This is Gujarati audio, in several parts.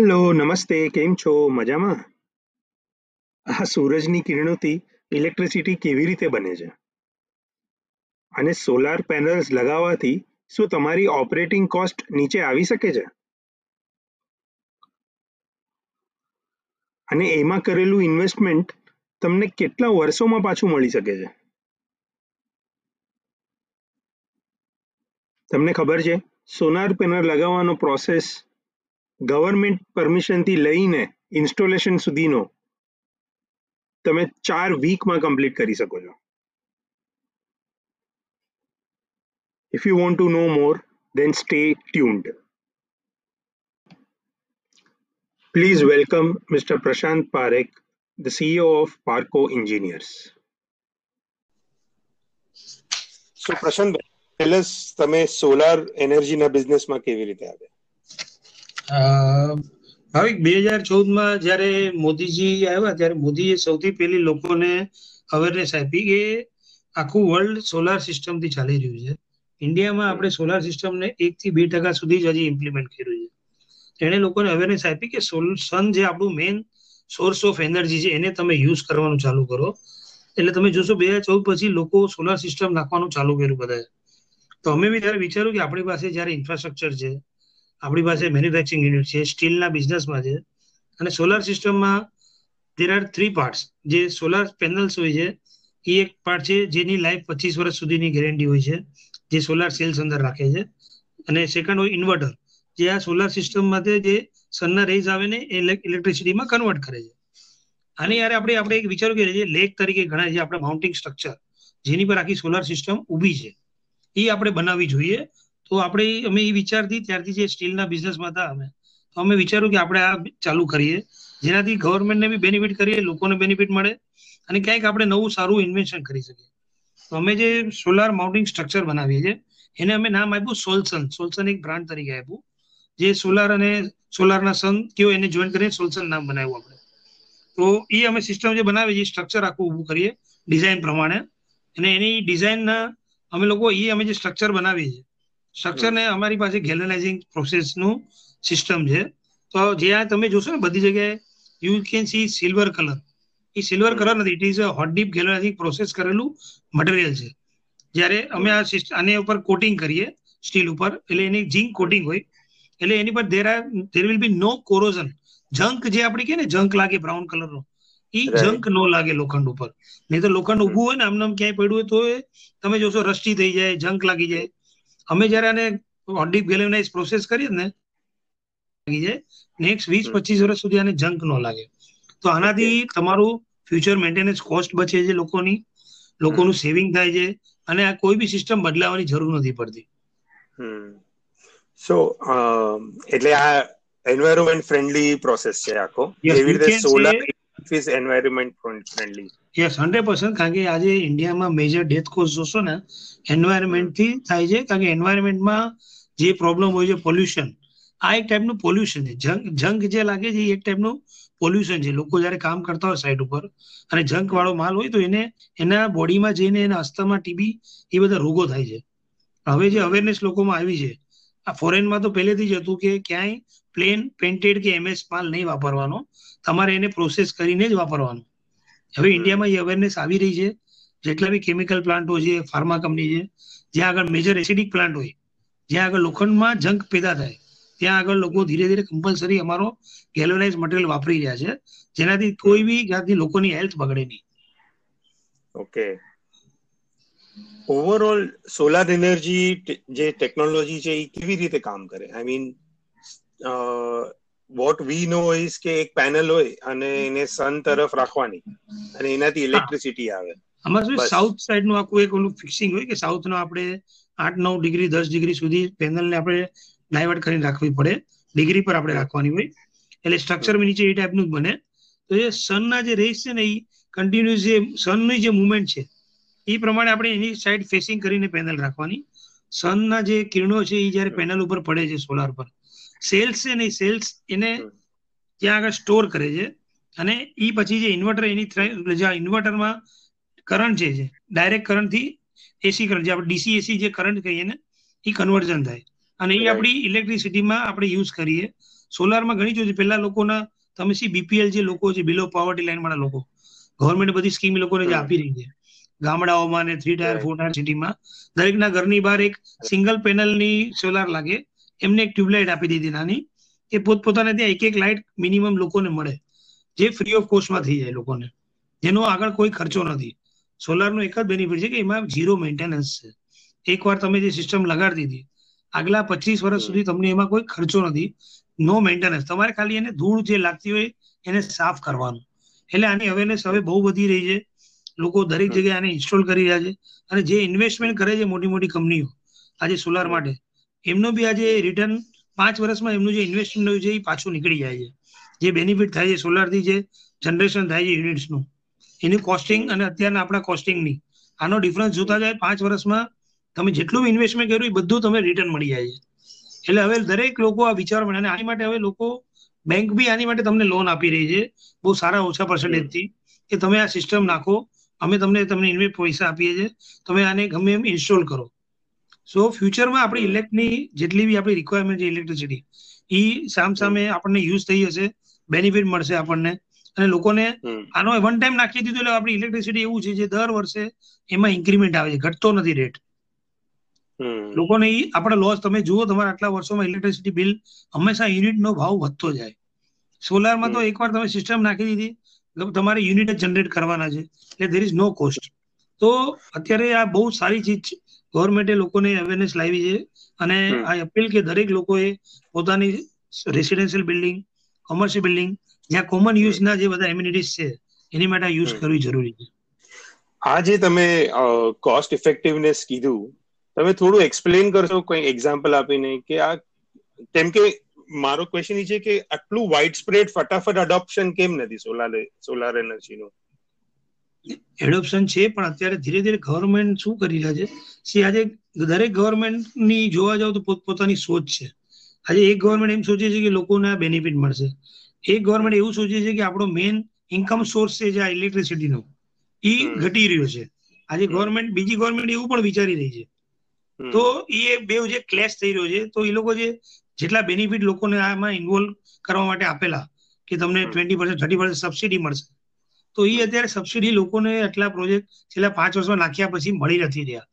હલો, નમસ્તે. કેમ છો? મજામાં? આ સૂરજની કિરણોથી ઇલેક્ટ્રિસિટી કેવી રીતે બને છે અને સોલાર પેનલ્સ લગાવવાથી શું તમારી ઓપરેટિંગ કોસ્ટ નીચે આવી શકે છે? અને એમાં કરેલું ઇન્વેસ્ટમેન્ટ તમને કેટલા વર્ષોમાં પાછું મળી શકે છે? તમને ખબર છે, સોલાર પેનલ લગાવવાનો પ્રોસેસ ગવર્મેન્ટ પરમિશનથી લઈને ઇન્સ્ટોલેશન સુધીનો તમે 4 વીકમાં કમ્પ્લીટ કરી શકો છો. If you want to know more then stay tuned. Please welcome mister Prashant Parekh, the CEO of Parko engineers. So Prashant, tell us, તમે સોલાર એનર્જીના બિઝનેસમાં કેવી રીતે આવ્યા? ભાવિક, 2014માં જયારે મોદીજી આવ્યા ત્યારે મોદીએ સૌથી પહેલી લોકોને અવેરનેસ આપી કે આખું વર્લ્ડ સોલાર સિસ્ટમથી ચાલી રહ્યું છે. ઇન્ડિયામાં આપણે સોલાર સિસ્ટમને 1 થી 2% સુધી જ હજી ઇમ્પ્લિમેન્ટ કર્યું છે. એણે લોકોને અવેરનેસ આપી કે સન જે આપણું મેઇન સોર્સ ઓફ એનર્જી છે એને તમે યુઝ કરવાનું ચાલુ કરો. એટલે તમે જોશો 2014 પછી લોકો સોલાર સિસ્ટમ નાખવાનું ચાલુ કર્યું બધાએ. તો અમે બી ત્યારે વિચાર્યું કે આપણી પાસે જયારે ઇન્ફ્રાસ્ટ્રક્ચર છે, આપણી પાસે મેન્યુફેક્ચરિંગ યુનિટ છે, સ્ટીલના બિઝનેસમાં છે, અને સોલાર સિસ્ટમમાં there are 3 parts. જે સોલાર પેનલ્સ હોય છે એ એક પાર્ટ છે જેની લાઈફ 25 વર્ષ સુધીની ગેરંટી હોય છે, જે સોલાર સેલ્સ અંદર રાખે છે. અને સેકન્ડ હોય ઇન્વર્ટર, જે આ સોલાર સિસ્ટમ માટે જે સનના રેઝ આવે ને એ ઇલેક્ટ્રિસિટીમાં કન્વર્ટ કરે છે. આની યારે આપણે એક વિચાર કરીએ છીએ, લેક તરીકે ગણાય છે આપણે માઉન્ટિંગ સ્ટ્રક્ચર જેની પર આખી સોલાર સિસ્ટમ ઊભી છે એ આપણે બનાવવી જોઈએ. તો અમે એ વિચારથી ત્યારથી જે સ્ટીલના બિઝનેસમાં હતા અમે વિચાર્યું કે આપણે આ ચાલુ કરીએ, જેનાથી ગવર્મેન્ટને બી બેનિફિટ કરીએ, લોકોને બેનિફિટ મળે અને ક્યાંક આપણે નવું સારું ઇન્વેન્શન કરી શકીએ. તો અમે જે સોલાર માઉન્ટિંગ સ્ટ્રક્ચર બનાવીએ છીએ એને અમે નામ આપ્યું સોલ્સન. સોલ્સન એક બ્રાન્ડ તરીકે આપ્યું, જે સોલાર અને સોલારના સન કયો એને જોઈન કરીને સોલ્સન નામ બનાવ્યું આપણે. તો એ અમે સિસ્ટમ જે બનાવીએ છીએ સ્ટ્રક્ચર આખું ઊભું કરીએ ડિઝાઇન પ્રમાણે, અને એની ડિઝાઇનના અમે જે સ્ટ્રક્ચર બનાવીએ છીએ સ્ટ્રક્ચરને અમારી પાસે ગેલનાઇઝિંગ પ્રોસેસનું સિસ્ટમ છે. તો જ્યાં તમે જોશો ને બધી જગ્યાએ you can see silver colour. એ સિલ્વર કલર નથી, it is a hot dip galvanising process કરેલું મટીરિયલ છે. જ્યારે અમે આ સિસ્ટમ આને ઉપર કોટિંગ કરીએ સ્ટીલ ઉપર, એટલે એની ઝીંક કોટિંગ હોય, એટલે એની પર there will be no corrosion. Junk જે આપણે કહીએ ને, જંક લાગે બ્રાઉન કલરનો, એ જંક નો લાગે લોખંડ ઉપર. નહીં તો લોખંડ ઊભું હોય ને આમને આમ ક્યાંય પડ્યું હોય તો તમે જોશો રસ્ટી થઈ જાય, જંક લાગી જાય. અમે જયારે આને ગેલ્વેનાઇઝ પ્રોસેસ કરીએ ને નેક્સ્ટ 20-25 વર્ષ સુધી આને જંક ન લાગે. તો આનાથી તમારું ફ્યુચર મેન્ટેનન્સ કોસ્ટ બચે છે, લોકોનું સેવિંગ થાય છે, અને આ કોઈ બી સિસ્ટમ બદલાવાની જરૂર નથી પડતી. સો એટલે આ એન્વાયરમેન્ટ ફ્રેન્ડલી પ્રોસેસ છે આખો, એવી રીતે solar is environment friendly. Yes, 100%. કારણ કે આજે ઇન્ડિયામાં મેજર ડેથ કોઝ જોશો ને એન્વાયરમેન્ટથી થાય છે. કારણ કે એન્વાયરમેન્ટમાં જે પ્રોબ્લેમ હોય છે પોલ્યુશન, આ એક ટાઈપનું પોલ્યુશન છે. જંક જે લાગે છે એ એક ટાઈપનું પોલ્યુશન છે. લોકો જયારે કામ કરતા હોય સાઈડ ઉપર અને જંક વાળો માલ હોય તો એના બોડીમાં જઈને એના અસ્થમા, ટીબી એ બધા રોગો થાય છે. હવે જે અવેરનેસ લોકોમાં આવી છે, આ ફોરેનમાં તો પહેલેથી જ હતું કે ક્યાંય પ્લેન પેન્ટેડ કે MS માલ નહીં વાપરવાનો, તમારે એને પ્રોસેસ કરીને જ વાપરવાનો. હવે ઇન્ડિયામાં એ અવેરનેસ આવી રહી છે. જેટલા બી કેમિકલ પ્લાન્ટ હોય છે, ફાર્મા કંપની છે, જ્યાં આગળ મેજર એસિડિક પ્લાન્ટ હોય, જ્યાં આગળ લોખંડમાં જંક પેદા થાય, ત્યાં આગળ લોકો ધીરે ધીરે કમ્પલસરી અમારો ગેલ્વેનાઇઝ મટીરિયલ વાપરી રહ્યા છે, જેનાથી કોઈ બી જાતની લોકોની હેલ્થ બગડે નહીં. ઓકે, ઓવરઓલ સોલાર એનર્જી જે ટેકનોલોજી છે એ કેવી રીતે કામ કરે? I mean what we know is કે એક પેનલ હોય અને એને સન તરફ રાખવાની અને એનાથી ઇલેક્ટ્રિસિટી આવે. અમારું સાઉથ સાઈડ નું આખું એક ઓલું ફિક્સિંગ હોય કે સાઉથ નો આપણે 8-9 ડિગ્રી 10 ડિગ્રી સુધી પેનલ ને આપણે ડાયવર્ટ કરીને રાખવી પડે, ડિગ્રી પર આપણે રાખવાની હોય, એટલે સ્ટ્રક્ચર નીચે એ ટાઈપનું જ બને. તો એ સન ના જે રેસ છે ને એ કન્ટિન્યુઅસ જે સનની જે મુવમેન્ટ છે એ પ્રમાણે આપણે એની સાઈડ ફેસિંગ કરીને પેનલ રાખવાની. સનના જે કિરણો છે એ જયારે પેનલ ઉપર પડે છે સોલાર પર, સેલ્સ છે ને સેલ્સ એને ત્યાં આગળ સ્ટોર કરે છે, અને એ પછી જે ઇન્વર્ટર ઇન્વર્ટરમાં કરંટ છે ડાયરેક્ટ કરંટથી એસી કરંટ, જે આપણે DC AC જે કરંટ કહીએ ને એ કન્વર્ઝન થાય, અને એ આપણી ઇલેક્ટ્રિસિટીમાં આપણે યુઝ કરીએ. સોલારમાં ઘણી જોઈ છે. પેલા લોકોના તમે સી બીપીએલ જે લોકો છે બિલો પોવર્ટી લાઈન વાળા લોકો, ગવર્મેન્ટ બધી સ્કીમ લોકોને જે આપી રહી છે ગામડાઓમાં ને 3 ટાયર 4 ટાયર સિટીમાં દરેકના ઘરની બહાર એક સિંગલ પેનલની સોલાર લાગે, એમને એક ટ્યુબલાઇટ આપી દીધી નાની, એ પોતપોતાને ત્યાં એક એક લાઇટ મિનિમમ લોકોને મળે જે ફ્રી ઓફ કોસ્ટમાં થઈ જાય લોકોને, જેનો આગળ કોઈ ખર્ચો નથી. સોલારનો એક જ બેનિફિટ છે કે એમાં ઝીરો મેન્ટેનન્સ છે. એકવાર તમે જે સિસ્ટમ લગાડી દીધી આગલા 25 વર્ષ સુધી તમને એમાં કોઈ ખર્ચો નથી, નો મેન્ટેનન્સ. તમારે ખાલી એને ધૂળ જે લાગતી હોય એને સાફ કરવાનું. એટલે આની અવેરનેસ હવે બહુ વધી રહી છે, લોકો દરેક જગ્યાએ આને ઇન્સ્ટોલ કરી રહ્યા છે. અને જે ઇન્વેસ્ટમેન્ટ કરે છે મોટી મોટી કંપનીઓ આજે સોલાર માટે, એમનો બી આજે રિટર્ન 5 વર્ષમાં એમનું જે ઇન્વેસ્ટમેન્ટ હોય છે એ પાછું નીકળી જાય છે. જે બેનિફિટ થાય છે સોલારથી જે જનરેશન થાય છે યુનિટ્સનું, એની કોસ્ટિંગ અને અત્યારના આપણા કોસ્ટિંગની આનો ડિફરન્સ જોતા જાય 5 વર્ષમાં તમે જેટલું ઇન્વેસ્ટમેન્ટ કર્યું એ બધું તમને રિટર્ન મળી જાય છે. એટલે હવે દરેક લોકો આ વિચાર મળે, અને આની માટે હવે લોકો બેંક બી આની માટે તમને લોન આપી રહી છે બહુ સારા ઓછા પર્સન્ટેજથી કે તમે આ સિસ્ટમ નાખો, અમે તમને ઇન્વેસ્ટ પૈસા આપીએ છીએ, તમે આને ગમે એમ ઇન્સ્ટોલ કરો. સો ફ્યુચરમાં આપણી ઇલેક્ટ્રિકની જેટલી બી આપણી રિક્વાયરમેન્ટ છે ઇલેક્ટ્રિસિટી એ સામસામે આપણને યુઝ થઈ જશે, બેનિફિટ મળશે આપણને. અને લોકોને આનો વન ટાઈમ નાખી દીધું એટલે આપણી ઇલેક્ટ્રિસિટી એવું છે જે દર વર્ષે એમાં ઇન્ક્રીમેન્ટ આવે છે, ઘટતો નથી રેટ. લોકોને એ આપણે લોસ તમે જુઓ, તમારા આટલા વર્ષોમાં ઇલેક્ટ્રિસિટી બિલ હંમેશા યુનિટનો ભાવ વધતો જાય. સોલારમાં તો એકવાર તમે સિસ્ટમ નાખી દીધી, તમારે યુનિટ જ જનરેટ કરવાના છે એટલે ધેર ઇઝ નો કોસ્ટ. તો અત્યારે આ બહુ સારી ચીજ છે, ગવર્મેન્ટે લોકોને અવેરનેસ લાવી છે. અને આ અપીલ કે દરેક લોકોએ પોતાની રેસિડેન્શિયલ બિલ્ડિંગ, કોમર્શિયલ બિલ્ડિંગ જ્યાં કોમન યુઝના જે બધા એમ્યુનિટીઝ છે એની માટે યુઝ કરવી જરૂરી છે. આ જે તમે કોસ્ટ ઇફેક્ટિવનેસ કીધું, તમે થોડું એક્સપ્લેન કરશો કોઈ એક્ઝામ્પલ આપીને? કે આ કેમ કે મારો ક્વેશ્ચન એ છે કે આટલું વાઇડ સ્પ્રેડ ફટાફટ એડોપ્શન કેમ નથી સોલાર એનર્જીનું? એડોપ્શન છે પણ અત્યારે ધીરે ધીરે ગવર્મેન્ટ શું કરી રહ્યા છે, આજે દરેક ગવર્મેન્ટની જોવા જાવ તો પોતપોતાની સોચ છે. આજે એક ગવર્મેન્ટ એમ સોચે છે કે લોકોને આ બેનિફિટ મળશે, એક ગવર્મેન્ટ એવું સોચે છે કે આપણો મેઇન ઇન્કમ સોર્સ છે જે આ ઇલેક્ટ્રિસિટીનો એ ઘટી રહ્યો છે. આજે ગવર્મેન્ટ બીજી ગવર્મેન્ટ એવું પણ વિચારી રહી છે, તો એ બે જે ક્લેશ થઈ રહ્યો છે. તો એ લોકો જે જેટલા બેનિફિટ લોકોને આમાં ઇન્વોલ્વ કરવા માટે આપેલા કે તમને 20% 30% સબસિડી મળશે, તો એ અત્યારે સબસિડી લોકોને આટલા પ્રોજેક્ટ છેલ્લા 5 વર્ષમાં નાખ્યા પછી મળી નથી રહ્યા.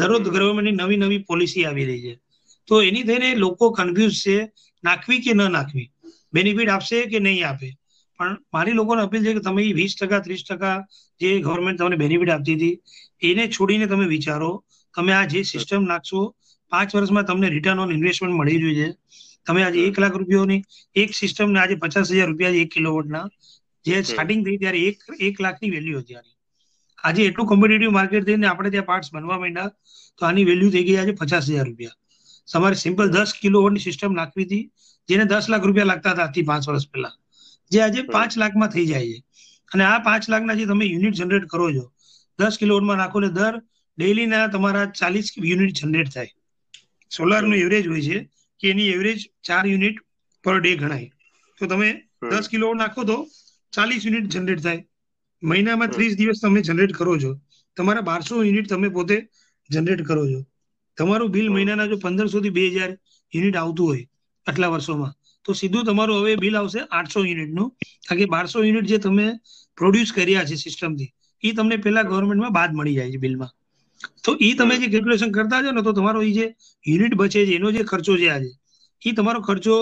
દરરોજ ગવર્મેન્ટની નવી નવી પોલિસી આવી રહી છે, તો એની થઈને લોકો કન્ફ્યુઝ છે નાખવી કે ન નાખવી, બેનિફિટ આપશે કે નહીં આપે. પણ મારી લોકોને અપીલ છે કે તમે 20% 30% જે ગવર્મેન્ટ તમને બેનિફિટ આપતી હતી એને છોડીને તમે વિચારો, તમે આ જે સિસ્ટમ નાખશો 5 વર્ષમાં તમને રિટર્ન ઓન ઇન્વેસ્ટમેન્ટ મળી રહ્યું છે. તમે આજે 1 લાખ રૂપિયાની એક સિસ્ટમને આજે 50,000 રૂપિયા 1 કિલોવોટના જે સ્ટાર્ટિંગ થઈ ત્યારે 1 લાખની વેલ્યુ હતી આની. આજે એટલું કોમ્પિટિટિવ માર્કેટ થઈને આપણે ત્યાં પાર્ટ્સ બનવા માંડ્યા તો આની વેલ્યુ થઈ ગઈ આજે 50,000 રૂપિયા. તમારે સિમ્પલ 10 કિલોવોટની સિસ્ટમ નાખવી હતી જેને 10 લાખ રૂપિયા લાગતા હતા આજથી 5 વર્ષ પહેલા, જે આજે 5 લાખમાં થઈ જાય છે. અને આ 5 લાખના જે તમે યુનિટ જનરેટ કરો છો 10 કિલોવોટમાં નાખો ને દર ડેઈલીના તમારા 40 યુનિટ જનરેટ થાય. સોલારનું એવરેજ હોય છે કે એની એવરેજ 4 યુનિટ પર ડે ગણાય, તો તમે 10 કિલોવોટ નાખો તો 40 યુનિટ જનરેટ થાય. મહિનામાં 30 દિવસ તમે જનરેટ કરો છો, તમારા 1200 યુનિટ તમે પોતે જનરેટ કરો છો. તમારું બિલ મહિનાના જો 1500 થી 2000 યુનિટ આવતું હોય આટલા વર્ષોમાં, તો સીધું તમારું હવે બિલ આવશે 800 યુનિટનું, કારણ કે 1200 યુનિટ જે તમે પ્રોડ્યુસ કર્યા છે સિસ્ટમથી એ તમને પહેલા ગવર્મેન્ટમાં બાદ મળી જાય છે બિલમાં. તો એ તમે જે કેલ્ક્યુલેશન કરતા છો ને તો તમારો એ જે યુનિટ બચે છે એનો જે ખર્ચો છે આજે એ તમારો ખર્ચો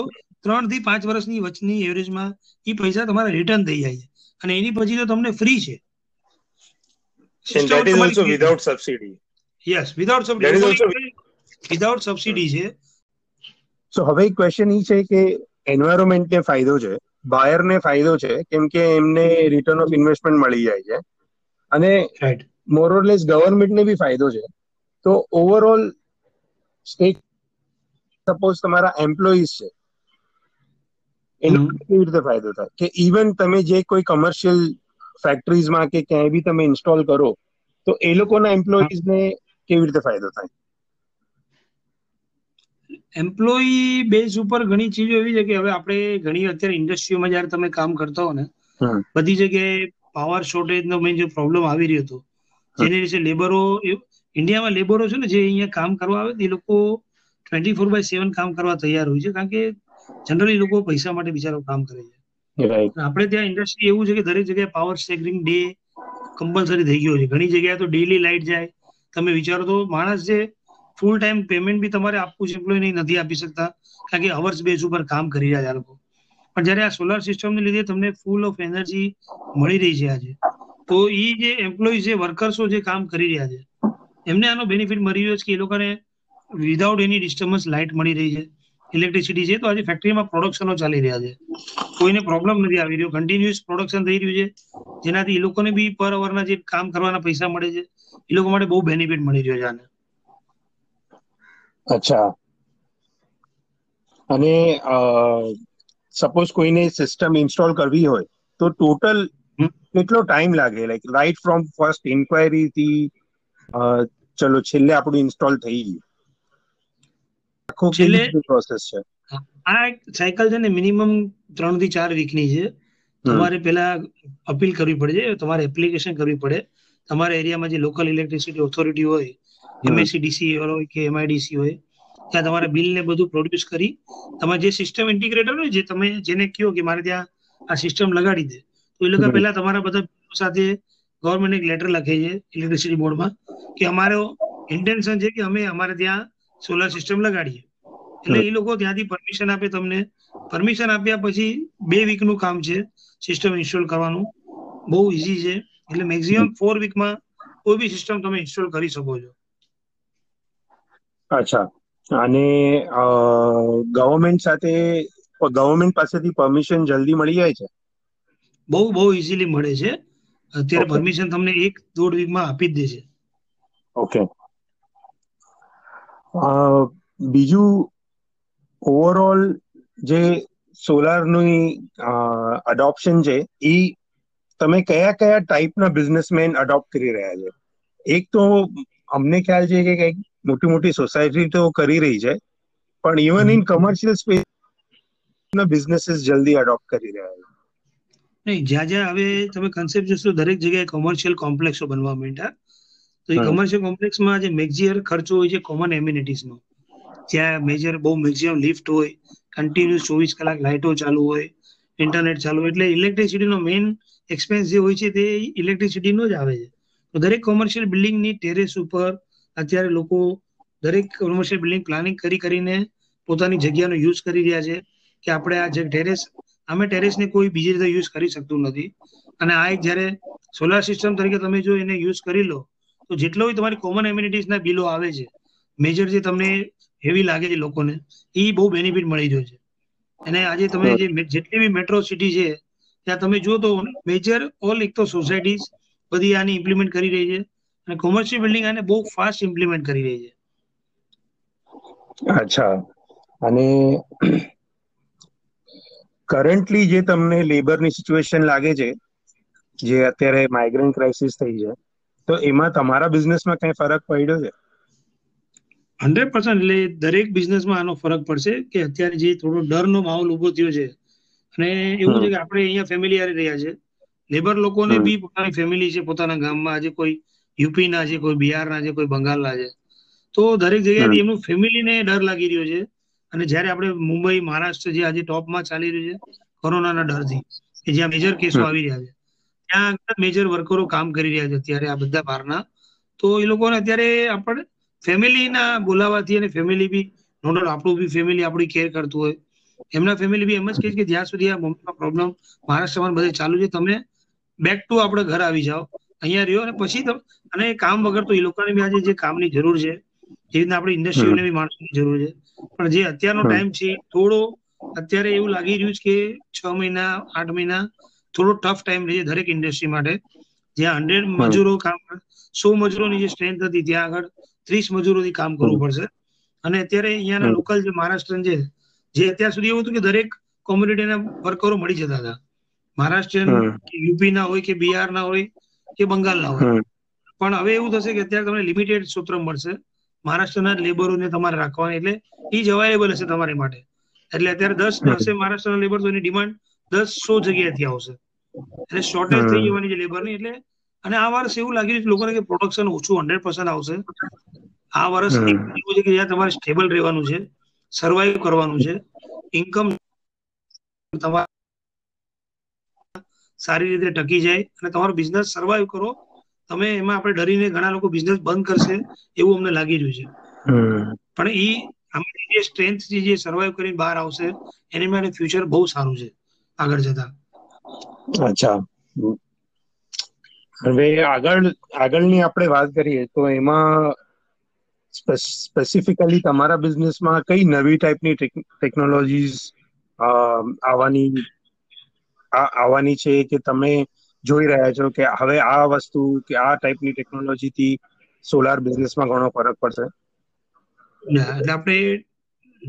3 થી 5 વર્ષની વચ્ચેની એવરેજમાં એ પૈસા તમારા રિટર્ન થઈ જાય છે. અને એની પછી તો તમને ફ્રી છે. યસ, વિધાઉટ સબસિડી છે. સો હવે ક્વેશ્ચન એ છે કે એન્વાયરમેન્ટને ફાયદો છે, બાયરને ફાયદો છે કેમ કે એમને રિટર્ન ઓફ ઇન્વેસ્ટમેન્ટ મળી જાય છે, અને રાઈટ મોરલેસ ગવર્મેન્ટને બી ફાયદો છે. તો ઓવરઓલ સ્ટેટ સપોઝ તમારા એમ્પ્લોઈઝ છે એનો કેવી રીતે ફાયદો થાય કે ઇવન તમે જે કોઈ કમર્શિયલ ફેક્ટરીઝમાં કે ક્યાંય બી તમે ઇન્સ્ટોલ કરો તો એ લોકોના એમ્પ્લોઈઝને કેવી રીતે ફાયદો થાય? એમ્પ્લોયી બેઝ ઉપર ઘણી ચીજો એવી છે કે હવે આપણે ઘણી અત્યારે ઇન્ડસ્ટ્રીઓમાં જયારે તમે કામ કરતા હો ને બધી જગ્યાએ પાવર શોર્ટેજનો મેઇન જે પ્રોબ્લેમ આવી રહ્યો હતો જેને વિશે લેબરો, ઇન્ડિયામાં લેબરો છે ને જે અહીંયા કામ કરવા આવે એ લોકો 24/7 કામ કરવા તૈયાર હોય છે, કારણ કે જનરલી લોકો પૈસા માટે બિચારો કામ કરે છે. આપણે ત્યાં ઇન્ડસ્ટ્રી એવું છે કે દરેક જગ્યાએ પાવર સ્ટેકરિંગ ડે કમ્પલસરી થઈ ગયો છે. ઘણી જગ્યાએ તો ડેલી લાઇટ જાય. તમે વિચારો તો માણસ જે ફૂલ ટાઈમ પેમેન્ટ બી તમારે આપવું છે એમ્પ્લોય નથી આપી શકતા, કારણ કે અવર્સ બેઝ ઉપર કામ કરી રહ્યા છે આ લોકો. પણ જયારે આ સોલાર સિસ્ટમને લીધે તમને ફૂલ ઓફ એનર્જી મળી રહી છે આજે, તો એ જે એમ્પ્લોય છે, વર્કર્સો જે કામ કરી રહ્યા છે એમને આનો બેનિફિટ મળી રહ્યો છે કે એ લોકોને વિધાઉટ એની ડિસ્ટર્બન્સ લાઇટ મળી રહી છે, ઇલેક્ટ્રિસિટી છે. તો આજે ફેક્ટરીમાં પ્રોડક્શનો ચાલી રહ્યા છે, કોઈને પ્રોબ્લેમ નથી આવી રહ્યો, કન્ટિન્યુઅસ પ્રોડક્શન થઈ રહ્યું છે, જેનાથી એ લોકોને બી પર અવરના જે કામ કરવાના પૈસા મળે છે એ લોકો માટે બહુ બેનિફિટ મળી રહ્યો છે આને. અચ્છા. અને સપોઝ કોઈને સિસ્ટમ ઇન્સ્ટોલ કરવી હોય તો ટોટલ કેટલો ટાઈમ લાગે? Like right from first inquiry થી ચલો છેલ્લે આપણું ઇન્સ્ટોલ થઈ ગયું, આખો કેટલી પ્રોસેસ છે? આ એક સાયકલ છે ને, મિનિમમ 3 થી 4 વીકની છે. તમારે પેલા અપીલ કરવી પડે છે, તમારે એપ્લિકેશન કરવી પડે, તમારા એરિયામાં જે લોકલ ઇલેક્ટ્રિસિટી ઓથોરિટી હોય, MSEDC હોય કે MIDC હોય, ત્યાં તમારે બિલ ને બધું પ્રોડ્યુસ કરી તમારે જે સિસ્ટમ ઇન્ટિગ્રેટર હોય, જે તમે જેને કહો કે મારે ત્યાં આ સિસ્ટમ લગાડી દે, તો એ લોકો પહેલા તમારા બધા સાથે ગવર્મેન્ટ એક લેટર લખે છે ઇલેક્ટ્રિસિટી બોર્ડમાં કે અમારો ઇન્ટેન્શન છે કે અમે અમારે ત્યાં સોલાર સિસ્ટમ લગાડીએ. એટલે એ લોકો ત્યાંથી પરમિશન આપે તમને. પરમિશન આપ્યા પછી 2 વીકનું કામ છે સિસ્ટમ ઇન્સ્ટોલ કરવાનું, બહુ ઇઝી છે. એટલે મેક્સિમમ 4 વીકમાં કોઈ બી સિસ્ટમ તમે ઇન્સ્ટોલ કરી શકો છો. અચ્છા. અને ગવર્મેન્ટ પાસેથી પરમિશન જલ્દી મળી જાય છે? બહુ ઇઝીલી મળે છે. અત્યારે પરમિશન તમને 1-1.5 વીકમાં આપી જ દેશે. ઓકે. બીજું, ઓવરઓલ જે સોલારની અડોપ્શન છે એ તમે કયા કયા ટાઈપના બિઝનેસમેન અડોપ્ટ કરી રહ્યા છે? એક તો અમને ખ્યાલ છે કે કંઈક મોટી મોટી સોસાયટી તો કરી રહી છે, પણ ઇવન ઇન કમર્શિયલ સ્પેસ ના બિઝનેસીસ જલ્દી એડોપ્ટ કરી રહ્યા છે. નહીં, જ્યાં હવે તમે કન્સેપ્ટ જોશો દરેક જગ્યાએ કોમર્શિયલ કોમ્પ્લેક્સો બનવા માંડ્યા. તો એ કોમર્શિયલ કોમ્પ્લેક્સમાં જે મેક્ઝિયર ખર્ચો હોય છે કોમન એમ્યુનિટીઝનો, જ્યાં મેજર બહુ મેક્ઝિયમ લિફ્ટ હોય, કન્ટિન્યુઅસ 24 કલાક લાઇટો ચાલુ હોય, ઇન્ટરનેટ ચાલુ હોય, એટલે ઇલેક્ટ્રિસિટીનો મેઇન એક્સપેન્સ જે હોય છે તે ઇલેક્ટ્રિસિટીનો જ આવે છે. તો દરેક કોમર્શિયલ બિલ્ડિંગની ટેરેસ ઉપર અત્યારે લોકો દરેક કોમર્શિયલ બિલ્ડિંગ પ્લાનિંગ કરીને પોતાની જગ્યાનો યુઝ કરી રહ્યા છે કે આપણે આ જે ટેરેસ, અમે ટેરેસને કોઈ બીજી રીતે યુઝ કરી શકતું નથી. અને આ એક જ્યારે સોલાર સિસ્ટમ તરીકે તમે જો એને યુઝ કરી લો તો જેટલો તમારી કોમન એમ્યુનિટીઝના બિલો આવે છે મેજર જે તમને હેવી લાગે છે લોકોને, એ બહુ બેનિફિટ મળી રહ્યો છે. અને આજે તમે જેટલી બી મેટ્રો સિટી છે ત્યાં તમે જુઓ તો મેજર ઓલ એક તો સોસાયટીઝ બધી આની ઇમ્પ્લિમેન્ટ કરી રહી છે, અને કોમર્શિયલ બિલ્ડિંગ આને બહુ ફાસ્ટ ઇમ્પ્લિમેન્ટ કરી રહી છે. અચ્છા. અને કરન્ટલી જે તમને લેબરની સિચ્યુએશન લાગે છે, જે અત્યારે માઇગ્રેન્ટ ક્રાઇસિસ થઈ છે, તો એમાં તમારા બિઝનેસમાં કંઈ ફરક પડ્યો છે? 100%. એટલે દરેક બિઝનેસમાં આનો ફરક પડશે કે અત્યારે જે થોડો ડરનો માહોલ ઉભો થયો છે, અને એવું છે કે આપણે અહીંયા ફેમિલી હારે રહ્યા છે, લેબર લોકોને બી પોતાની ફેમિલી છે પોતાના ગામમાં, આજે કોઈ યુપી ના છે, કોઈ બિહાર ના છે, કોઈ બંગાળ ના છે, તો દરેક જગ્યાએથી એમનું ફેમિલીને ડર લાગી રહ્યો છે. અને જયારે આપણે મુંબઈ, મહારાષ્ટ્ર જે આજે ટોપમાં ચાલી રહ્યું છે કોરોનાના ડરથી, કે જ્યાં મેજર કેસો આવી રહ્યા છે, ત્યાં મેજર વર્કરો કામ કરી રહ્યા છે અત્યારે આ બધા બહારના. તો એ લોકોને અત્યારે આપણે ફેમિલીના બોલાવાથી, અને ફેમિલી બી નો ડાઉટ આપણું બી ફેમિલી આપણી કેર કરતું હોય, એમના ફેમિલી બી એમ જ કહે છે કે જ્યાં સુધી આ મુંબઈમાં પ્રોબ્લેમ, મહારાષ્ટ્રમાં બધે ચાલુ છે, તમે બેક ટુ આપણે ઘર આવી જાઓ, અહીંયા રહ્યો અને પછી તમે, અને કામ વગર તો એ લોકોને બી આજે જે કામની જરૂર છે, એવી રીતના આપણી ઇન્ડસ્ટ્રીઓને બી માણસોની જરૂર છે. પણ જે અત્યારનો ટાઈમ છે થોડો, અત્યારે એવું લાગી રહ્યું છે કે 6 મહિના 8 મહિના થોડો ટફ ટાઈમ રહે છે દરેક ઇન્ડસ્ટ્રી માટે. જ્યાં 100 મજૂરો કામ કરે, 100 મજૂરોની જે સ્ટ્રેન્થ હતી ત્યાં આગળ 30 મજૂરોથી કામ કરવું પડશે. અને અત્યારે અહીંયાના લોકલ જે મહારાષ્ટ્રન છે, જે અત્યાર સુધી એવું હતું કે દરેક કોમ્યુનિટીના વર્કરો મળી જતા હતા, મહારાષ્ટ્રન, યુપીના હોય કે બિહારના હોય કે બંગાળના હોય, પણ હવે એવું થશે કે અત્યારે તમને લિમિટેડ સૂત્ર મળશે, મહારાષ્ટ્રના લેબરોને તમારે રાખવાની, એટલે એ જ અવેલેબલ હશે તમારી માટે. એટલે અત્યારે 10 હશે મહારાષ્ટ્રના લેબર, તો એની ડિમાન્ડ 10-100 જગ્યાએથી આવશે, એટલે શોર્ટેજ થઈ જવાની છે લેબરની. એટલે અને આ વર્ષ એવું લાગી રહ્યું છે લોકોને કે પ્રોડક્શન ઓછું 100% આવશે આ વર્ષ. એવું છે કે જ્યાં તમારે સ્ટેબલ રહેવાનું છે, સર્વાઈવ કરવાનું છે, ઇન્કમ સારી રીતે ટકી જાય અને તમારો બિઝનેસ સર્વાઈવ કરો. તમે એમાં આપણે ડરીને ઘણા લોકો બિઝનેસ બંધ કરશે એવું અમને લાગી રહ્યું છે, પણ એ અમારી જે સ્ટ્રેન્થ છે જે સર્વાઈવ કરીને બહાર આવશે એની માટે ફ્યુચર બહુ સારું છે આગળ જતા. અચ્છા, હવે આગળની આપણે વાત કરીએ તો એમાં સ્પેસિફિકલી તમારા બિઝનેસમાં કઈ નવી ટાઈપની ટેકનોલોજીસ આવવાની છે કે તમે જોઈ રહ્યા છો કે હવે આ વસ્તુ કે આ ટાઈપની ટેકનોલોજીથી સોલાર બિઝનેસમાં ઘણો ફરક પડશે? એટલે આપણે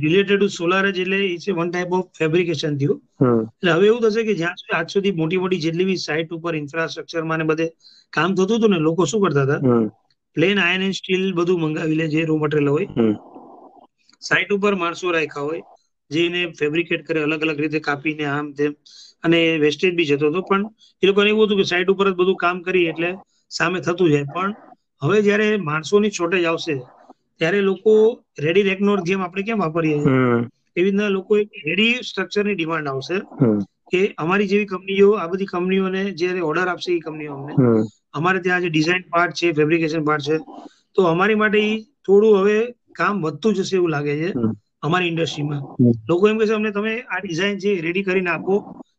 રિલેટેડ ટુ સોલાર જ, એટલે it's one type of fabrication થયું. એટલે હવે એવું થશે કે જ્યાં સુધી આજ સુધી મોટી મોટી જેટલી બી સાઇટ ઉપર ઇન્ફ્રાસ્ટ્રક્ચરમાં ને બધે કામ થતું હતું ને, લોકો શું કરતા હતા, પ્લેન આયર્ન એન્ડ સ્ટીલ બધું મંગાવી લે, જે રો મટીરિયલ હોય, સાઇટ ઉપર માણસો રાખ્યા હોય, જેને ફેબ્રિકેટ કરે અલગ અલગ રીતે કાપીને આમ તેમ, અને વેસ્ટેજ બી જતો હતો. પણ એ લોકોને એવું હતું કે સાઇટ ઉપર જ બધું કામ કરી એટલે સામે થતું જાય. પણ હવે જયારે માણસોની શોર્ટેજ આવશે ત્યારે લોકો રેડી રેકનોર જેમ આપણે કેમ વાપરીએ એવી રીતના લોકો રેડી સ્ટ્રક્ચરની ડિમાન્ડ આવશે કે અમારી જેવી કંપનીઓ, આ બધી કંપનીઓને જયારે ઓર્ડર આપશે એ કંપનીઓ અમને, અમારે ત્યાં જે ડિઝાઇન પાર્ટ છે, ફેબ્રિકેશન પાર્ટ છે, તો અમારી માટે એ થોડું હવે કામ વધતું જશે એવું લાગે છે. અમારી ઇન્ડસ્ટ્રીમાં લોકો એમ કહેશે અમને તમે આ ડિઝાઇન છે રેડી કરીને આપો.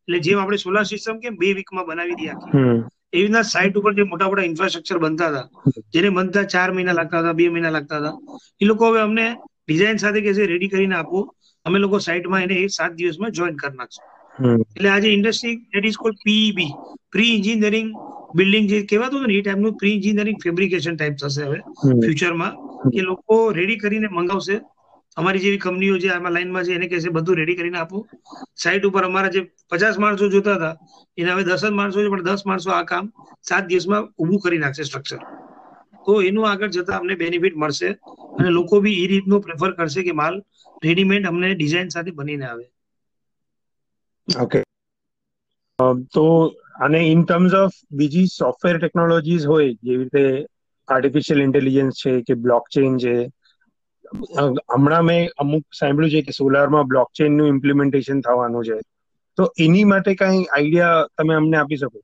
એટલે જેમ આપણે સોલાર સિસ્ટમ કેમ 2 વીકમાં બનાવી દઈએ આખી, એવી રીતના સાઇટ ઉપર જે મોટા મોટા ઇન્ફ્રાસ્ટ્રક્ચર બનતા હતા જેને બનતા 4 મહિના લાગતા હતા, 2 મહિના લાગતા હતા, એ લોકો હવે અમને ડિઝાઇન સાથે કહેશે રેડી કરીને આપો, અમે લોકો સાઇટમાં એને 7 દિવસમાં જોઈન કરી નાખશું. એટલે આજે industry that is called PEB, pre engineering building જે કહેવાતું ને એ ટાઈપનું પ્રી એન્જિનિયરિંગ ફેબ્રિકેશન ટાઈપ થશે હવે ફ્યુચરમાં, કે લોકો રેડી કરીને મંગાવશે. અમારી જેવી કંપનીઓ જે આમાં લાઈનમાં છે એને કહેશે બધું રેડી કરીને આપો. સાઇટ ઉપર અમારા જે 50 માણસો જોતા હતા એને હવે 10 જ માણસો છે, પણ 10 માણસો આ કામ 7 દિવસમાં ઊભું કરી નાખશે સ્ટ્રક્ચર. તો એનું આગળ જતા અમને બેનિફિટ મળશે અને લોકો બી એ રીતનું પ્રેફર કરશે કે માલ રેડીમેડ અમને ડિઝાઇન સાથે બનીને આવે. ઓકે, તો અને ઇન ટર્મ્સ ઓફ બીજી સોફ્ટવેર ટેકનોલોજીસ હોય જેવી રીતે આર્ટિફિશિયલ ઇન્ટેલિજન્સ છે કે બ્લોકચેન છે, હમણાં મેં અમુક સાંભળ્યું છે કે સોલારમાં બ્લોકચેન નું ઇમ્પ્લિમેન્ટેશન થવાનું છે, તો એની માટે કઈ આઈડિયા તમે અમને આપી શકો?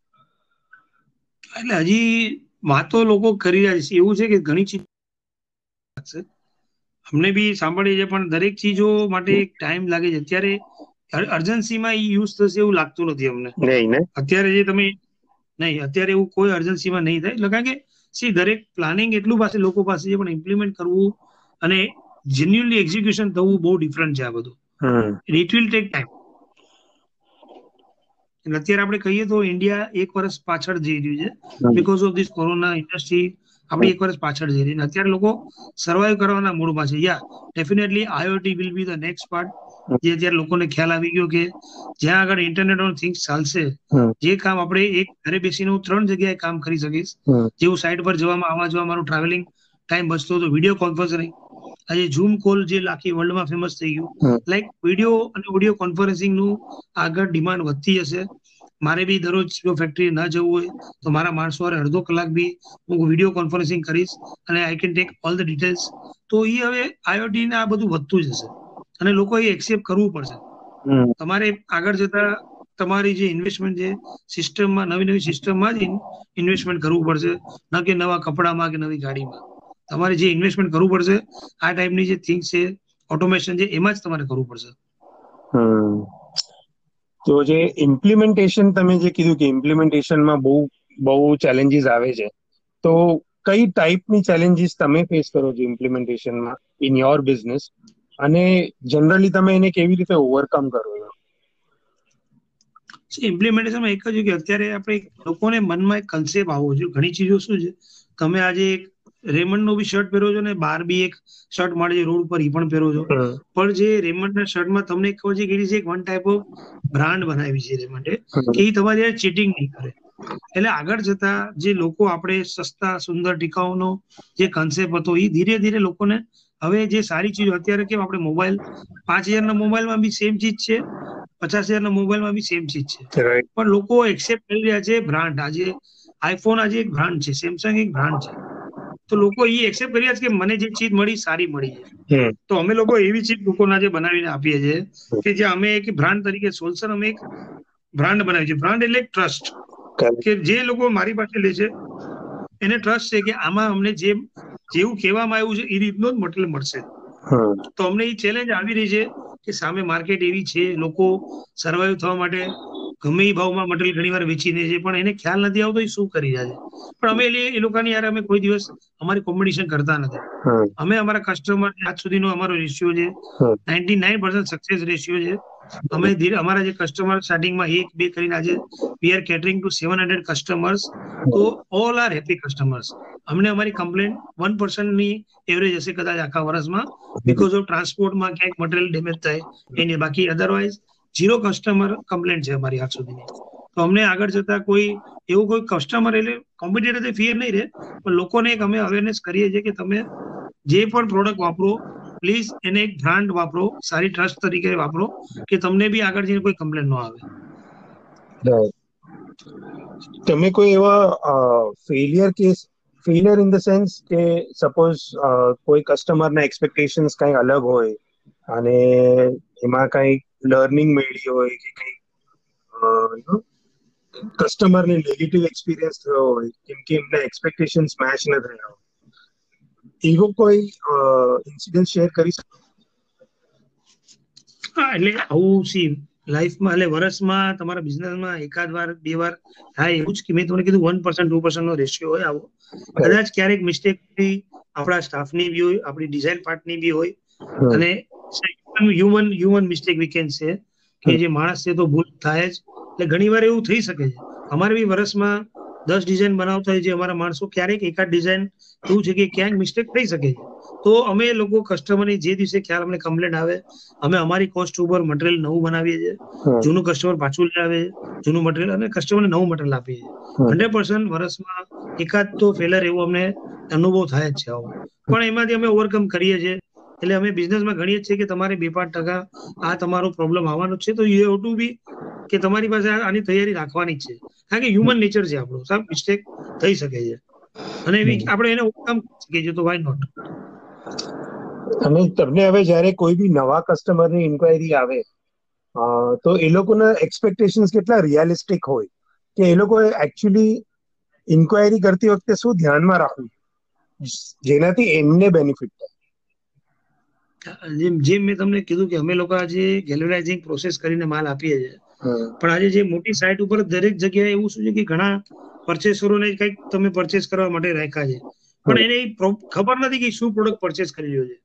એટલે હજી વાતો લોકો કરી રહ્યા છે, એવું છે કે ઘણી ચીજ અમને બી સાંભળીએ છે, પણ દરેક ચીજો માટે એક ટાઈમ લાગે છે. અત્યારે અર્જન્સીમાં એ યુઝ થશે એવું લાગતું નથી અમને. નહીં ને, અત્યારે જે તમે નહીં, અત્યારે એવું કોઈ અર્જન્સીમાં નહીં થાય. એટલે કારણ કે સી દરેક પ્લાનિંગ એટલું પાસે લોકો પાસે છે, પણ ઇમ્પ્લિમેન્ટ કરવું અને જેન્યુઅલી એક્ઝિક્યુશન થવું બહુ ડિફરન્ટ છે આ બધું. It will take time. અત્યારે આપણે કહીએ તો ઇન્ડિયા 1 વર્ષ પાછળ જઈ રહ્યું છે because of this corona. Industry આપણી 1 વર્ષ પાછળ જઈ રહી છે. અત્યારે લોકો સર્વાઈવ કરવાના મૂડમાં છે. Definitely IoT will be the next part, જે અત્યારે લોકોને ખ્યાલ આવી ગયો કે જ્યાં આગળ ઇન્ટરનેટ ઓન થિંગ્સ ચાલશે, જે કામ આપણે એક ઘરે બેસીને હું 3 જગ્યાએ કામ કરી શકીશ, જેવું સાઇટ પર જવામાં આવવા જવા મારું ટ્રાવેલિંગ ટાઈમ બચતો હતો, વિડીયો કોન્ફરન્સિંગ, આજે ઝૂમ કોલ જે આખી વર્લ્ડમાં ફેમસ થઈ ગયું, લાઈક વિડીયો અને ઓડિયો કોન્ફરન્સિંગ નું આગળ ડિમાન્ડ વધતી જશે. મારે બી દરરોજ જો ફેક્ટરી ન જવું હોય તો મારા માણસો વારે અડધો કલાક બી હું વિડીયો કોન્ફરન્સિંગ કરીશ અને I can take all the details. તો એ હવે IoT ને આ બધું વધતું જશે અને લોકો એ એક્સેપ્ટ કરવું પડશે. તમારે આગળ જતા તમારી જે ઇન્વેસ્ટમેન્ટ છે સિસ્ટમમાં, નવી નવી સિસ્ટમમાં જ ઇન્વેસ્ટમેન્ટ કરવું પડશે, ન કે નવા કપડામાં કે નવી ગાડીમાં. તમારે જે ઇન્વેસ્ટમેન્ટ કરવું પડશે આ ટાઈપની જે થિંગ છે, ઓટોમેશન છે, એમાં જ તમારે કરવું પડશે. તો જે ઇમ્પ્લિમેન્ટેશન તમે જે કીધું કે ઇમ્પ્લિમેન્ટેશનમાં બહુ બહુ ચેલેન્જીસ આવે છે, તો કઈ ટાઈપની ચેલેન્જીસ તમે ફેસ કરો છો ઇમ્પ્લિમેન્ટેશનમાં ઇન યોર બિઝનેસ, અને જનરલી તમે એને કેવી રીતે ઓવરકમ કરો છો? ઇમ્પ્લિમેન્ટેશનમાં એક જ કે અત્યારે આપણે લોકોને મનમાં એક કન્સેપ્ટ આવવો જોઈએ. ઘણી ચીજો શું છે, તમે આજે એક રેમન્ડ નો બી શર્ટ પહેરો છો ને બહાર બી એક શર્ટ મળે છે રોડ પર, એ પણ પહેરો છો, પણ જે રેમન્ડ ના શર્ટમાં તમને ખબર છે કે એક વન ટાઈપ ઓફ બ્રાન્ડ બનાવી છે રેમન્ડે, કે એ તમારી ચીટિંગ નહીં કરે. એટલે આગળ જતા જે લોકો આપણે સસ્તા સુંદર ટીકાઓનો જે કન્સેપ્ટ હતો એ ધીરે ધીરે લોકોને હવે જે સારી ચીજ, અત્યારે કેમ આપણે મોબાઈલ 5000 ના મોબાઈલમાં બી સેમ ચીજ છે, 50,000 ના મોબાઈલમાં બી સેમ ચીજ છે, પણ લોકો એક્સેપ્ટ કરી રહ્યા છે બ્રાન્ડ. આજે આઈફોન આજે એક બ્રાન્ડ છે, સેમસંગ એક બ્રાન્ડ છે, તો લોકો એ એક્સેપ્ટ કર્યા છે કે મને જે ચીજ મળી સારી મળી છે. તો અમે લોકો એવી ચીજ લોકોના જે બનાવીને આપીએ છીએ કે જે અમે એક બ્રાન્ડ તરીકે સોલ્સન અમે એક બ્રાન્ડ બનાવી છે. બ્રાન્ડ એટલે ટ્રસ્ટ કે જે લોકો મારી પાસે લે છે એને ટ્રસ્ટ છે કે આમાં અમને જેવું કહેવામાં આવ્યું છે એ રીતનો જ મટીરિયલ મળશે. તો અમને એ ચેલેન્જ આવી રહી છે કે સામે માર્કેટ એવી છે, લોકો સર્વાઈવ થવા માટે ગમે એ ભાવમાં મટીરિયલ ઘણી વાર વેચી દે છે, પણ એને ખ્યાલ નથી આવતો એ શું કરી રહ્યા છે. પણ અમે એ લોકોની યાર અમે કોઈ દિવસ અમારી કોમ્પિટિશન કરતા નથી. અમે અમારા કસ્ટમર આજ સુધીનો અમારો રેશિયો છે 99% સક્સેસ રેશિયો છે. અમે અમારા જે કસ્ટમર સ્ટાર્ટિંગમાં 1-2 કરીને આજે we are catering to 700 customers. તો ઓલ આર હેપી કસ્ટમર્સ. અમને અમારી કમ્પ્લેન 1%ની એવરેજ હશે કદાચ આખા વર્ષમાં, બીકોઝ ઓફ ટ્રાન્સપોર્ટમાં ક્યાંક મટીરિયલ ડેમેજ થાય એને, બાકી અધરવાઇઝ 0 કસ્ટમર કમ્પ્લેન છે અમારી આજ સુધીની. તો અમને આગળ જતા કોઈ એવું કોઈ કસ્ટમર એટલે કોમ્પિટિટર ફિયર નહીં રહે, પણ લોકોને એક અમે અવેરનેસ કરીએ છીએ કે તમે જે પણ પ્રોડક્ટ વાપરો પ્લીઝ એને એક બ્રાન્ડ વાપરો, સારી ટ્રસ્ટ તરીકે વાપરો કે તમને બી આગળ જઈને કોઈ કમ્પ્લેન ન આવે. તમે કોઈ એવા failure case, failure in the sense કે સપોઝ કોઈ કસ્ટમરના એક્સપેક્ટેશન્સ કંઈ અલગ હોય અને એમાં કંઈ લર્નિંગ મળી હોય કે કંઈ કસ્ટમરને નેગેટિવ એક્સપિરિયન્સ થયો હોય કેમ કે એમના એક્સપેક્ટેશન્સ મેચ ન થયા હોય, એવો કોઈ ઇન્સિડન્ટ શેર કરી શકો? હા, એટલે આવું સી લાઈફમાં એટલે વર્ષમાં તમારા બિઝનેસમાં એકાદ વાર 2 વાર થાય એવું જ. કે મેં તમને કીધું 1% 2% નો રેશિયો હોય આવો. કદાચ ક્યારેક મિસ્ટેક આપણા સ્ટાફની બી હોય, આપણી ડિઝાઇન પાર્ટની બી હોય, અને human mistake we can say કે જે માણસ છે તો ભૂલ થાય જ. એટલે ઘણી વાર એવું થઈ શકે છે. અમારે બી વર્ષમાં 10 ડિઝાઇન બનાવતા હોય છે અમારા માણસો, ક્યારેક એકાદ ડિઝાઇન એવું છે કે ક્યાંક મિસ્ટેક થઈ શકે છે. તો અમે લોકો કસ્ટમરની જે દિવસે ખ્યાલ અમને કમ્પ્લેન આવે અમે અમારી કોસ્ટ ઉપર મટીરિયલ નવું બનાવીએ છીએ, જૂનું કસ્ટમર પાછું લાવે જૂનું મટીરિયલ અને કસ્ટમરને નવું મટીરિયલ આપીએ છીએ. 100% વર્ષમાં એકાદ તો ફેલર એવો અમને અનુભવ થાય જ છે આવો, પણ એમાંથી અમે ઓવરકમ કરીએ છીએ. એટલે અમે બિઝનેસમાં ગણીએ છીએ કે તમારે 2-5% આ તમારો પ્રોબ્લેમ આવવાનો છે, તો યુ હેવ ટુ બી કે તમારી પાસે આની તૈયારી રાખવાની છે, કારણ કે હ્યુમન નેચર છે આપણું, સાહેબ મિસ્ટેક થઈ શકે છે અને આપણે એને ઓવરકમ કરી શકીએ છીએ, તો વાય નોટ. અને તમને હવે જ્યારે કોઈ બી નવા કસ્ટમરની ઇન્ક્વાયરી આવે તો એ લોકોના એક્સપેક્ટેશન્સ કેટલા રિયાલિસ્ટિક હોય કે એ લોકો એકચ્યુઅલી ઇન્ક્વાયરી કરતી વખતે શું ધ્યાનમાં રાખવું જેનાથી એમને બેનિફિટ થાય? જેમ મેં તમને કીધું કે અમે લોકો આજે ગેલવનાઇઝિંગ પ્રોસેસ કરીને માલ આપીએ છીએ, પણ આજે જે મોટી સાઇટ ઉપર દરેક જગ્યાએ એવું શું છે કે ઘણા પરચેસરોને કંઈક તમે પરચેસ કરવા માટે રાખ્યા છે, પણ એને ખબર નથી કે શું પ્રોડક્ટ પરચેસ કરી રહ્યો છે.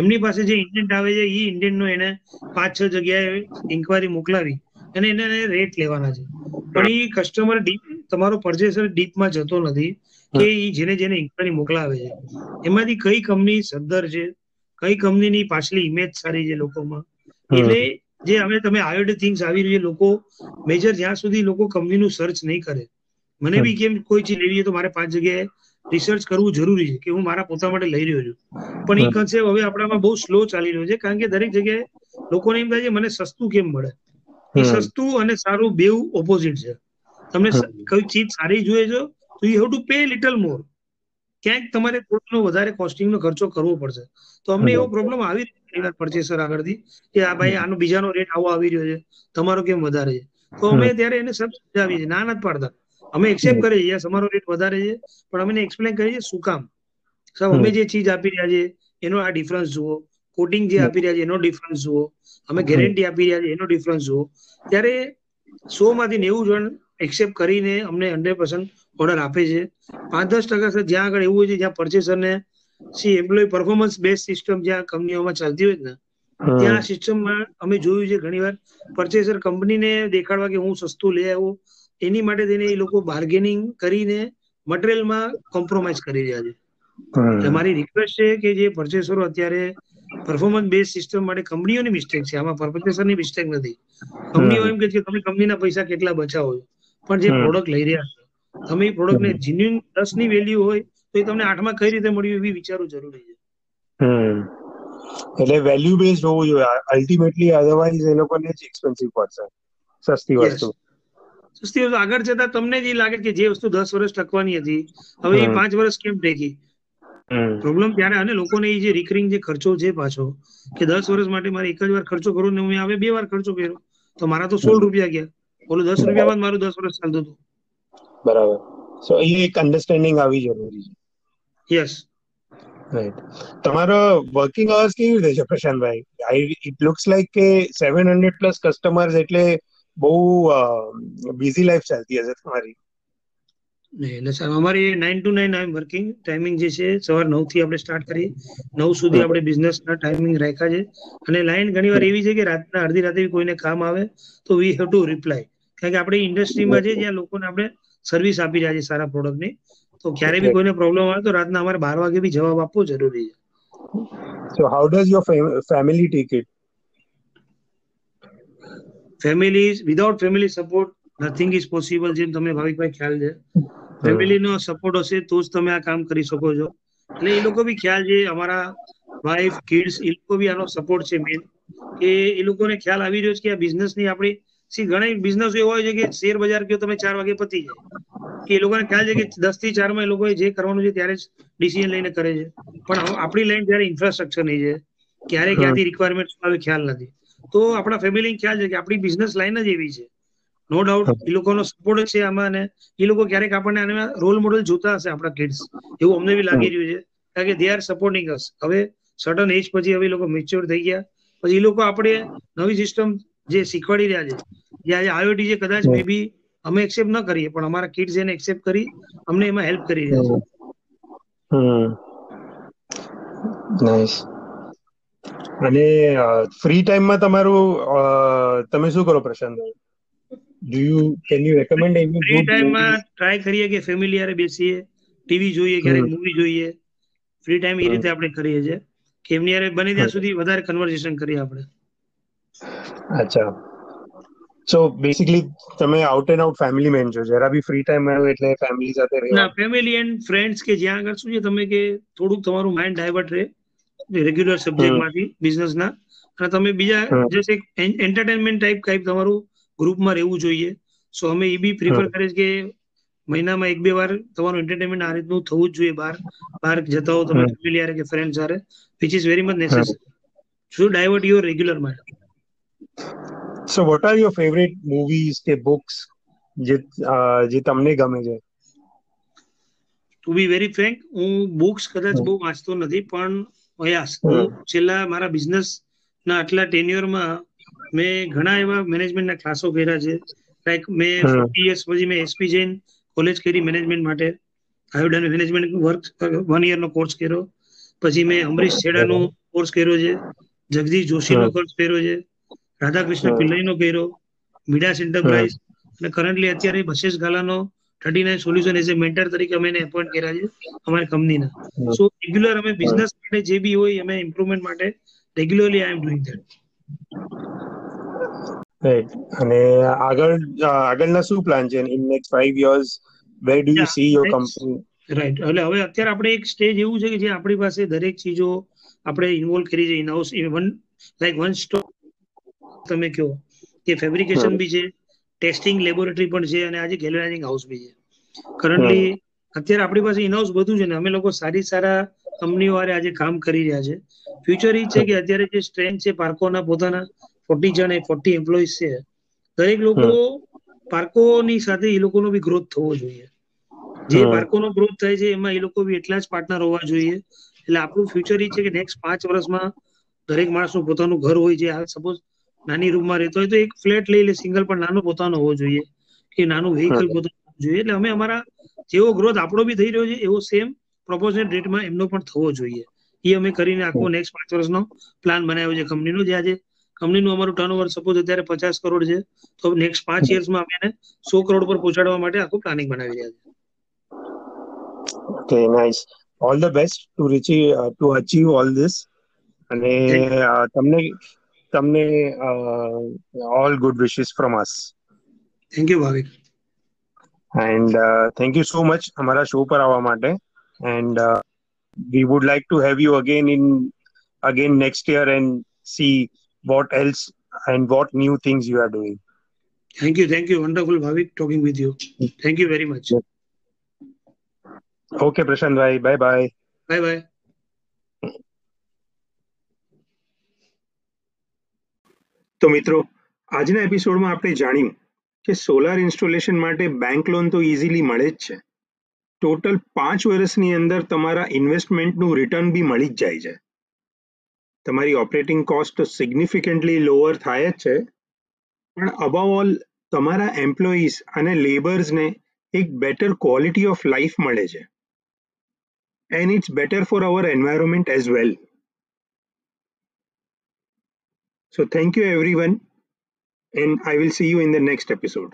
એમની પાસે જે ઇન્ડન્ટ આવે છે એ ઇન્ડન્ટનો એને 5-6 જગ્યાએ ઇન્કવાયરી મોકલાવી અને એને રેટ લેવાના છે, પણ એ કસ્ટમર ડીપ, તમારો પરચેસર ડીપમાં જતો નથી કે એ જેને જેને ઇન્કવાયરી મોકલાવે છે એમાંથી કઈ કંપની સદ્ધર છે, કઈ કંપનીની પાછલી ઇમેજ સારી છે લોકોમાં. એટલે જે હવે તમે આયોડ થિંગ્સ આવી રહ્યું છે, લોકો મેજર જ્યાં સુધી લોકો કંપનીનું સર્ચ નહીં કરે, મને બી કેમ કોઈ ચીજ લેવી હોય તો મારે 5 જગ્યાએ રિસર્ચ કરવું જરૂરી છે કે હું મારા પોતા માટે લઈ રહ્યો છું, પણ એ કન્સેપ્ટ હવે આપણામાં બહુ સ્લો ચાલી રહ્યો છે, કારણ કે દરેક જગ્યાએ લોકોને એમ થાય છે મને સસ્તું કેમ મળે. એ સસ્તું અને સારું બેઉ ઓપોઝિટ છે. તમને કઈ ચીજ સારી જોઈએ છો તો you have to pay little more, ક્યાંક તમારે થોડો વધારે કોસ્ટિંગનો ખર્ચો કરવો પડશે. તો અમને એવો પ્રોબ્લેમ આવી રહ્યો પરચેસર આગળથી કે આ ભાઈ આનો બીજાનો રેટ આવો આવી રહ્યો છે, તમારો કેમ વધારે છે? તો અમે ત્યારે એને સમજાવીએ છીએ, ના નથી પાડતા, અમે એક્સેપ્ટ કરીએ છીએ અમારો રેટ વધારે છે, પણ અમે એક્સપ્લેન કરીએ છીએ શું કામ. સાહેબ અમે જે ચીજ આપી રહ્યા છે એનો આ ડિફરન્સ જુઓ, કોટિંગ જે આપી રહ્યા છે એનો ડિફરન્સ જુઓ, અમે ગેરંટી આપી રહ્યા છે એનો ડિફરન્સ જુઓ. ત્યારે 100માંથી 90 જણ એક્સેપ્ટ કરીને અમને 100% ઓર્ડર આપે છે. 5-10% જ્યાં આગળ એવું હોય છે જ્યાં પરચેસરને એમ્પ્લોય પરફોર્મન્સ બેઝ સિસ્ટમ જ્યાં કંપનીઓમાં ચાલતી હોય ને ત્યાં સિસ્ટમમાં અમે જોયું છે ઘણીવાર પરચેસર કંપનીને દેખાડવા કે હું સસ્તું લઈ આવ્યો એની માટે તેને એ લોકો બાર્ગેનિંગ કરીને મટીરિયલમાં કોમ્પ્રોમાઇઝ કરી રહ્યા છે. અમારી રિક્વેસ્ટ છે કે જે પરચેસરો અત્યારે પરફોર્મન્સ બેઝ સિસ્ટમ માટે કંપનીઓની મિસ્ટેક છે, આમાં પરચેસરની મિસ્ટેક નથી. કંપનીઓ એમ કહે છે કે તમે કંપનીના પૈસા કેટલા બચાવો છો, પણ જે પ્રોડક્ટ લઈ રહ્યા છે તમે એ પ્રોડક્ટને જીન્યુન 10ની વેલ્યુ હોય તો એ તમને 8માં કઈ રીતે મળ્યું એ વિચારવું જરૂરી છે. એટલે વેલ્યુ બેઝ હોવું જોઈએ અલ્ટિમેટલી, અધરવાઇઝ એ લોકોને જ એક્સપેન્સિવ પડશે. સસ્તી વસ્તુ આગળ જતા તમને જ એ લાગે કે જે વસ્તુ 10 વર્ષ ટકવાની હતી હવે એ 5 વર્ષ કેમ ટકી. પ્રોબ્લેમ ત્યારે અને લોકોને એ જે રિકરિંગ જે ખર્ચો છે પાછો કે 10 વર્ષ માટે મારે એક જ વાર ખર્ચો કરો ને હું આવે 2 વાર ખર્ચો કર્યો તો મારા તો 16 રૂપિયા ગયા, બોલો 10 રૂપિયા બાદ મારું 10 વર્ષ ચાલતું હતું. બરાબર, સો એ એક અન્ડરસ્ટેન્ડિંગ આવી જરૂરી છે. Yes, right. તમારો વર્કિંગ અવર્સ કેવી રીતે છે પ્રશાંતભાઈ? ઇટ લુક્સ લાઈક કે 700 પ્લસ કસ્ટમર્સ એટલે બહુ બિઝી લાઈફ ચાલતી હશે તમારી. એટલે સર અમારી 9 to 9 I am working timing જે છે સવાર 9 થી આપણે સ્ટાર્ટ કરીએ, 9 સુધી આપણે બિઝનેસના ટાઈમિંગ રાખ્યા છે. અને લાઈન ઘણીવાર એવી છે કે રાતના અડધી રાતે કોઈને કામ આવે તો વી હેવ ટુ રિપ્લાય, કારણ કે આપણે ઇન્ડસ્ટ્રીમાં છે જ્યાં લોકોને આપણે સર્વિસ આપી રહ્યા છે સારા પ્રોડક્ટની, તો ક્યારે બી કોઈને પ્રોબ્લેમ આવે તો રાતના અમારે 12 વાગે બી જવાબ આપવો જરૂરી છે. So how does your family take it? Families without family support nothing is possible. જેમ તમને ભાવિકભાઈ ખ્યાલ છે, ફેમિલીનો સપોર્ટ હશે તો જ તમે આ કામ કરી શકો છો. એટલે એ લોકો બી ખ્યાલ છે, અમારા વાઇફ કિડ્સ એ લોકો બી આનો સપોર્ટ છે મેન, કે એ લોકોને ખ્યાલ આવી રહ્યો છે કે આ બિઝનેસની આપણી ઘણા બિઝનેસ એવો હોય છે કે શેર બજાર ગયો તમે 4 વાગે પતી જાય, કે એ લોકોને ખ્યાલ છે કે 10 થી 4 માં એ લોકો જે કરવાનું છે ત્યારે જ ડિસિઝન લઈને કરે છે. પણ આપણી લાઈન જયારે ઇન્ફ્રાસ્ટ્રક્ચર ની છે ક્યારે ક્યાંથી રિક્વાયરમેન્ટ આવે ખ્યાલ નથી, તો આપણા ફેમિલીને ખ્યાલ છે કે આપણી બિઝનેસ લાઈન જ એવી છે. નો ડાઉટ એ લોકોનો સપોર્ટ છે આમાં, અને એ લોકો ક્યારેક આપણને આને રોલ મોડલ જોતા હશે આપણા કિડ્સ, એવું અમને બી લાગી રહ્યું છે, કારણ કે દે આર સપોર્ટિંગ અસ. હવે સર્ટન એજ પછી હવે એ લોકો મેચ્યોર થઈ ગયા પછી એ લોકો આપણે નવી સિસ્ટમ જે શીખવાડી રહ્યા છે જે આઈઓટી જે કદાચ મે બી અમે એક્સેપ્ટ ન કરીએ પણ અમારા કિડ્સ એને એક્સેપ્ટ કરી અમને એમાં હેલ્પ કરી રહ્યા છે. નાઈસ. અને ફ્રી ટાઈમમાં તમારું તમે શું કરો પ્રશાંતભાઈ? Do you can you recommend any good? Free ટાઈમમાં ટ્રાય કરીએ કે ફેમિલી હારે બેસીએ, ટીવી જોઈએ, ક્યારેક મૂવી જોઈએ, ફ્રી ટાઈમ એ રીતે આપણે કરીએ છીએ કે એમની હારે બને ત્યાં સુધી વધારે કન્વર્ઝેશન કરીએ આપણે. અચ્છા, સો બેસિકલી તમે out and out family man છો, જરા બી ફ્રી ટાઈમ મળ્યો એટલે ફેમિલી સાથે રહે. ના, ફેમિલી એન્ડ ફ્રેન્ડ્સ કે જ્યાં આગળ શું છે તમે કે થોડુંક તમારું માઇન્ડ ડાયવર્ટ રહે રેગ્યુલર સબ્જેક્ટમાંથી બિઝનેસના, અને તમે બીજા જે એન્ટરટેનમેન્ટ ટાઈપ તમારું ગ્રુપમાં રહેવું જોઈએ. સો અમે એ બી પ્રિફર કરે છે કે મહિનામાં 1-2 વાર તમારું એન્ટરટેનમેન્ટ આ રીતનું થવું જ જોઈએ. બહાર જતા હો તમે ફેમિલી હારે કે ફ્રેન્ડ્સ હારે, which is very much necessary to divert your regular mind. So what are your favorite movies or books જે તમને ગમે છે? To be very frank, હું books કદાચ બહુ વાંચતો નથી, પણ પ્રયાસ છેલ્લા મારા બિઝનેસના આટલા ટેન્યુરમાં મેં ઘણા એવા મેનેજમેન્ટના ક્લાસો કર્યા છે. લાઈક મેં 40 years પછી મેં SP જૈન કોલેજ કરી મેનેજમેન્ટ માટે, I have done management work 1 yearનો કોર્સ કર્યો. પછી મેં અમરીશ છેડાનો કોર્સ કર્યો છે, જગદીશ જોશીનો કોર્સ કર્યો છે, રાધા કૃષ્ણ પિલ્લાઈનો કર્યો, મીડાસ એન્ટરપ્રાઇઝ, અને કરન્ટલી અત્યારે બશેષ ગાલાનો 39 સોલ્યુશન એઝ એ મેન્ટર તરીકે અમે એને એપોઇન્ટ કર્યા છે અમારી કંપનીના. સો રેગ્યુલર અમે બિઝનેસ માટે જે બી હોય અમે ઇમ્પ્રુવમેન્ટ માટે regularly I am doing that. Right. અને આગળના શું પ્લાન છે in next 5 years? Where do you see your company? Right. એટલે હવે અત્યારે આપણે એક સ્ટેજ એવું છે કે જે આપણી પાસે દરેક ચીજો આપણે ઇન્વોલ્વ કરી છે ઇન હાઉસ. વન સ્ટોપ તમે કહો કે ફેબ્રિકેશન બી છે, ટેસ્ટિંગ લેબોરેટરી પણ છે, અને આજે ગેલેરાઇઝિંગ હાઉસ બી છે. કરન્ટલી અત્યારે આપણી પાસે ઇન હાઉસ બધું છે ને, અમે લોકો સારા કંપનીઓ વાળે આજે કામ કરી રહ્યા છે. ફ્યુચર એ છે કે અત્યારે જે સ્ટ્રેન્થ છે પાર્કોના પોતાના 40 જણ 40 એમ્પ્લોઈઝ છે, દરેક લોકો પાર્કોની સાથે એ લોકોનો બી ગ્રોથ થવો જોઈએ. જે પાર્કોનો ગ્રોથ થાય છે એમાં એ લોકો બી એટલા જ પાર્ટનર હોવા જોઈએ. એટલે આપણું ફ્યુચર એ છે કે નેક્સ્ટ 5 વર્ષમાં દરેક માણસનું પોતાનું ઘર હોય છે. આ સપોઝ નાની રૂમમાં રહેતો હોય તો એક ફ્લેટ લઈ લે સિંગલ, પણ નાનો પોતાનો હોવો જોઈએ, કે નાનું વેહિકલ પોતાનું હોવું જોઈએ. એટલે અમે અમારા જેવો ગ્રોથ આપણો બી થઈ રહ્યો છે એવો સેમ પ્રોપોર્શનેટ રેટમાં એમનો પણ થવો જોઈએ. એ અમે કરીને આખો નેક્સ્ટ 5 વર્ષનો પ્લાન બનાવ્યો છે કંપનીનો. જે આજે કંપનીનું અમારું ટર્નઓવર સપોઝ અત્યારે 50 કરોડ છે, તો નેક્સ્ટ 5 yearsમાં અમે એને 100 કરોડ પર પહોંચાડવા માટે આખું પ્લાનિંગ બનાવી રહ્યા છે. Okay, nice. All the best to achieve all this. અને તમને all good wishes from us. Thank you Bhavik, and thank you so much हमारा show पर आवा माटे, and we would like to have you again next year and see what else and what new things you are doing. Thank you wonderful Bhavik, talking with you. Thank you very much. Okay Prashant bhai, bye bye. Bye-bye. તો મિત્રો આજના એપિસોડમાં આપણે જાણ્યું કે સોલાર ઇન્સ્ટોલેશન માટે બેંક લોન તો ઇઝીલી મળે જ છે. ટોટલ 5 વર્ષની અંદર તમારા ઇન્વેસ્ટમેન્ટનું રિટર્ન બી મળી જ જાય છે. તમારી ઓપરેટિંગ કોસ્ટ તો સિગ્નિફિકન્ટલી લોઅર થાય જ છે, પણ અબાવ ઓલ તમારા એમ્પ્લોઈઝ અને લેબર્સને એક બેટર ક્વોલિટી ઓફ લાઈફ મળે છે and it's better for our environment as well. So thank you everyone, and I will see you in the next episode.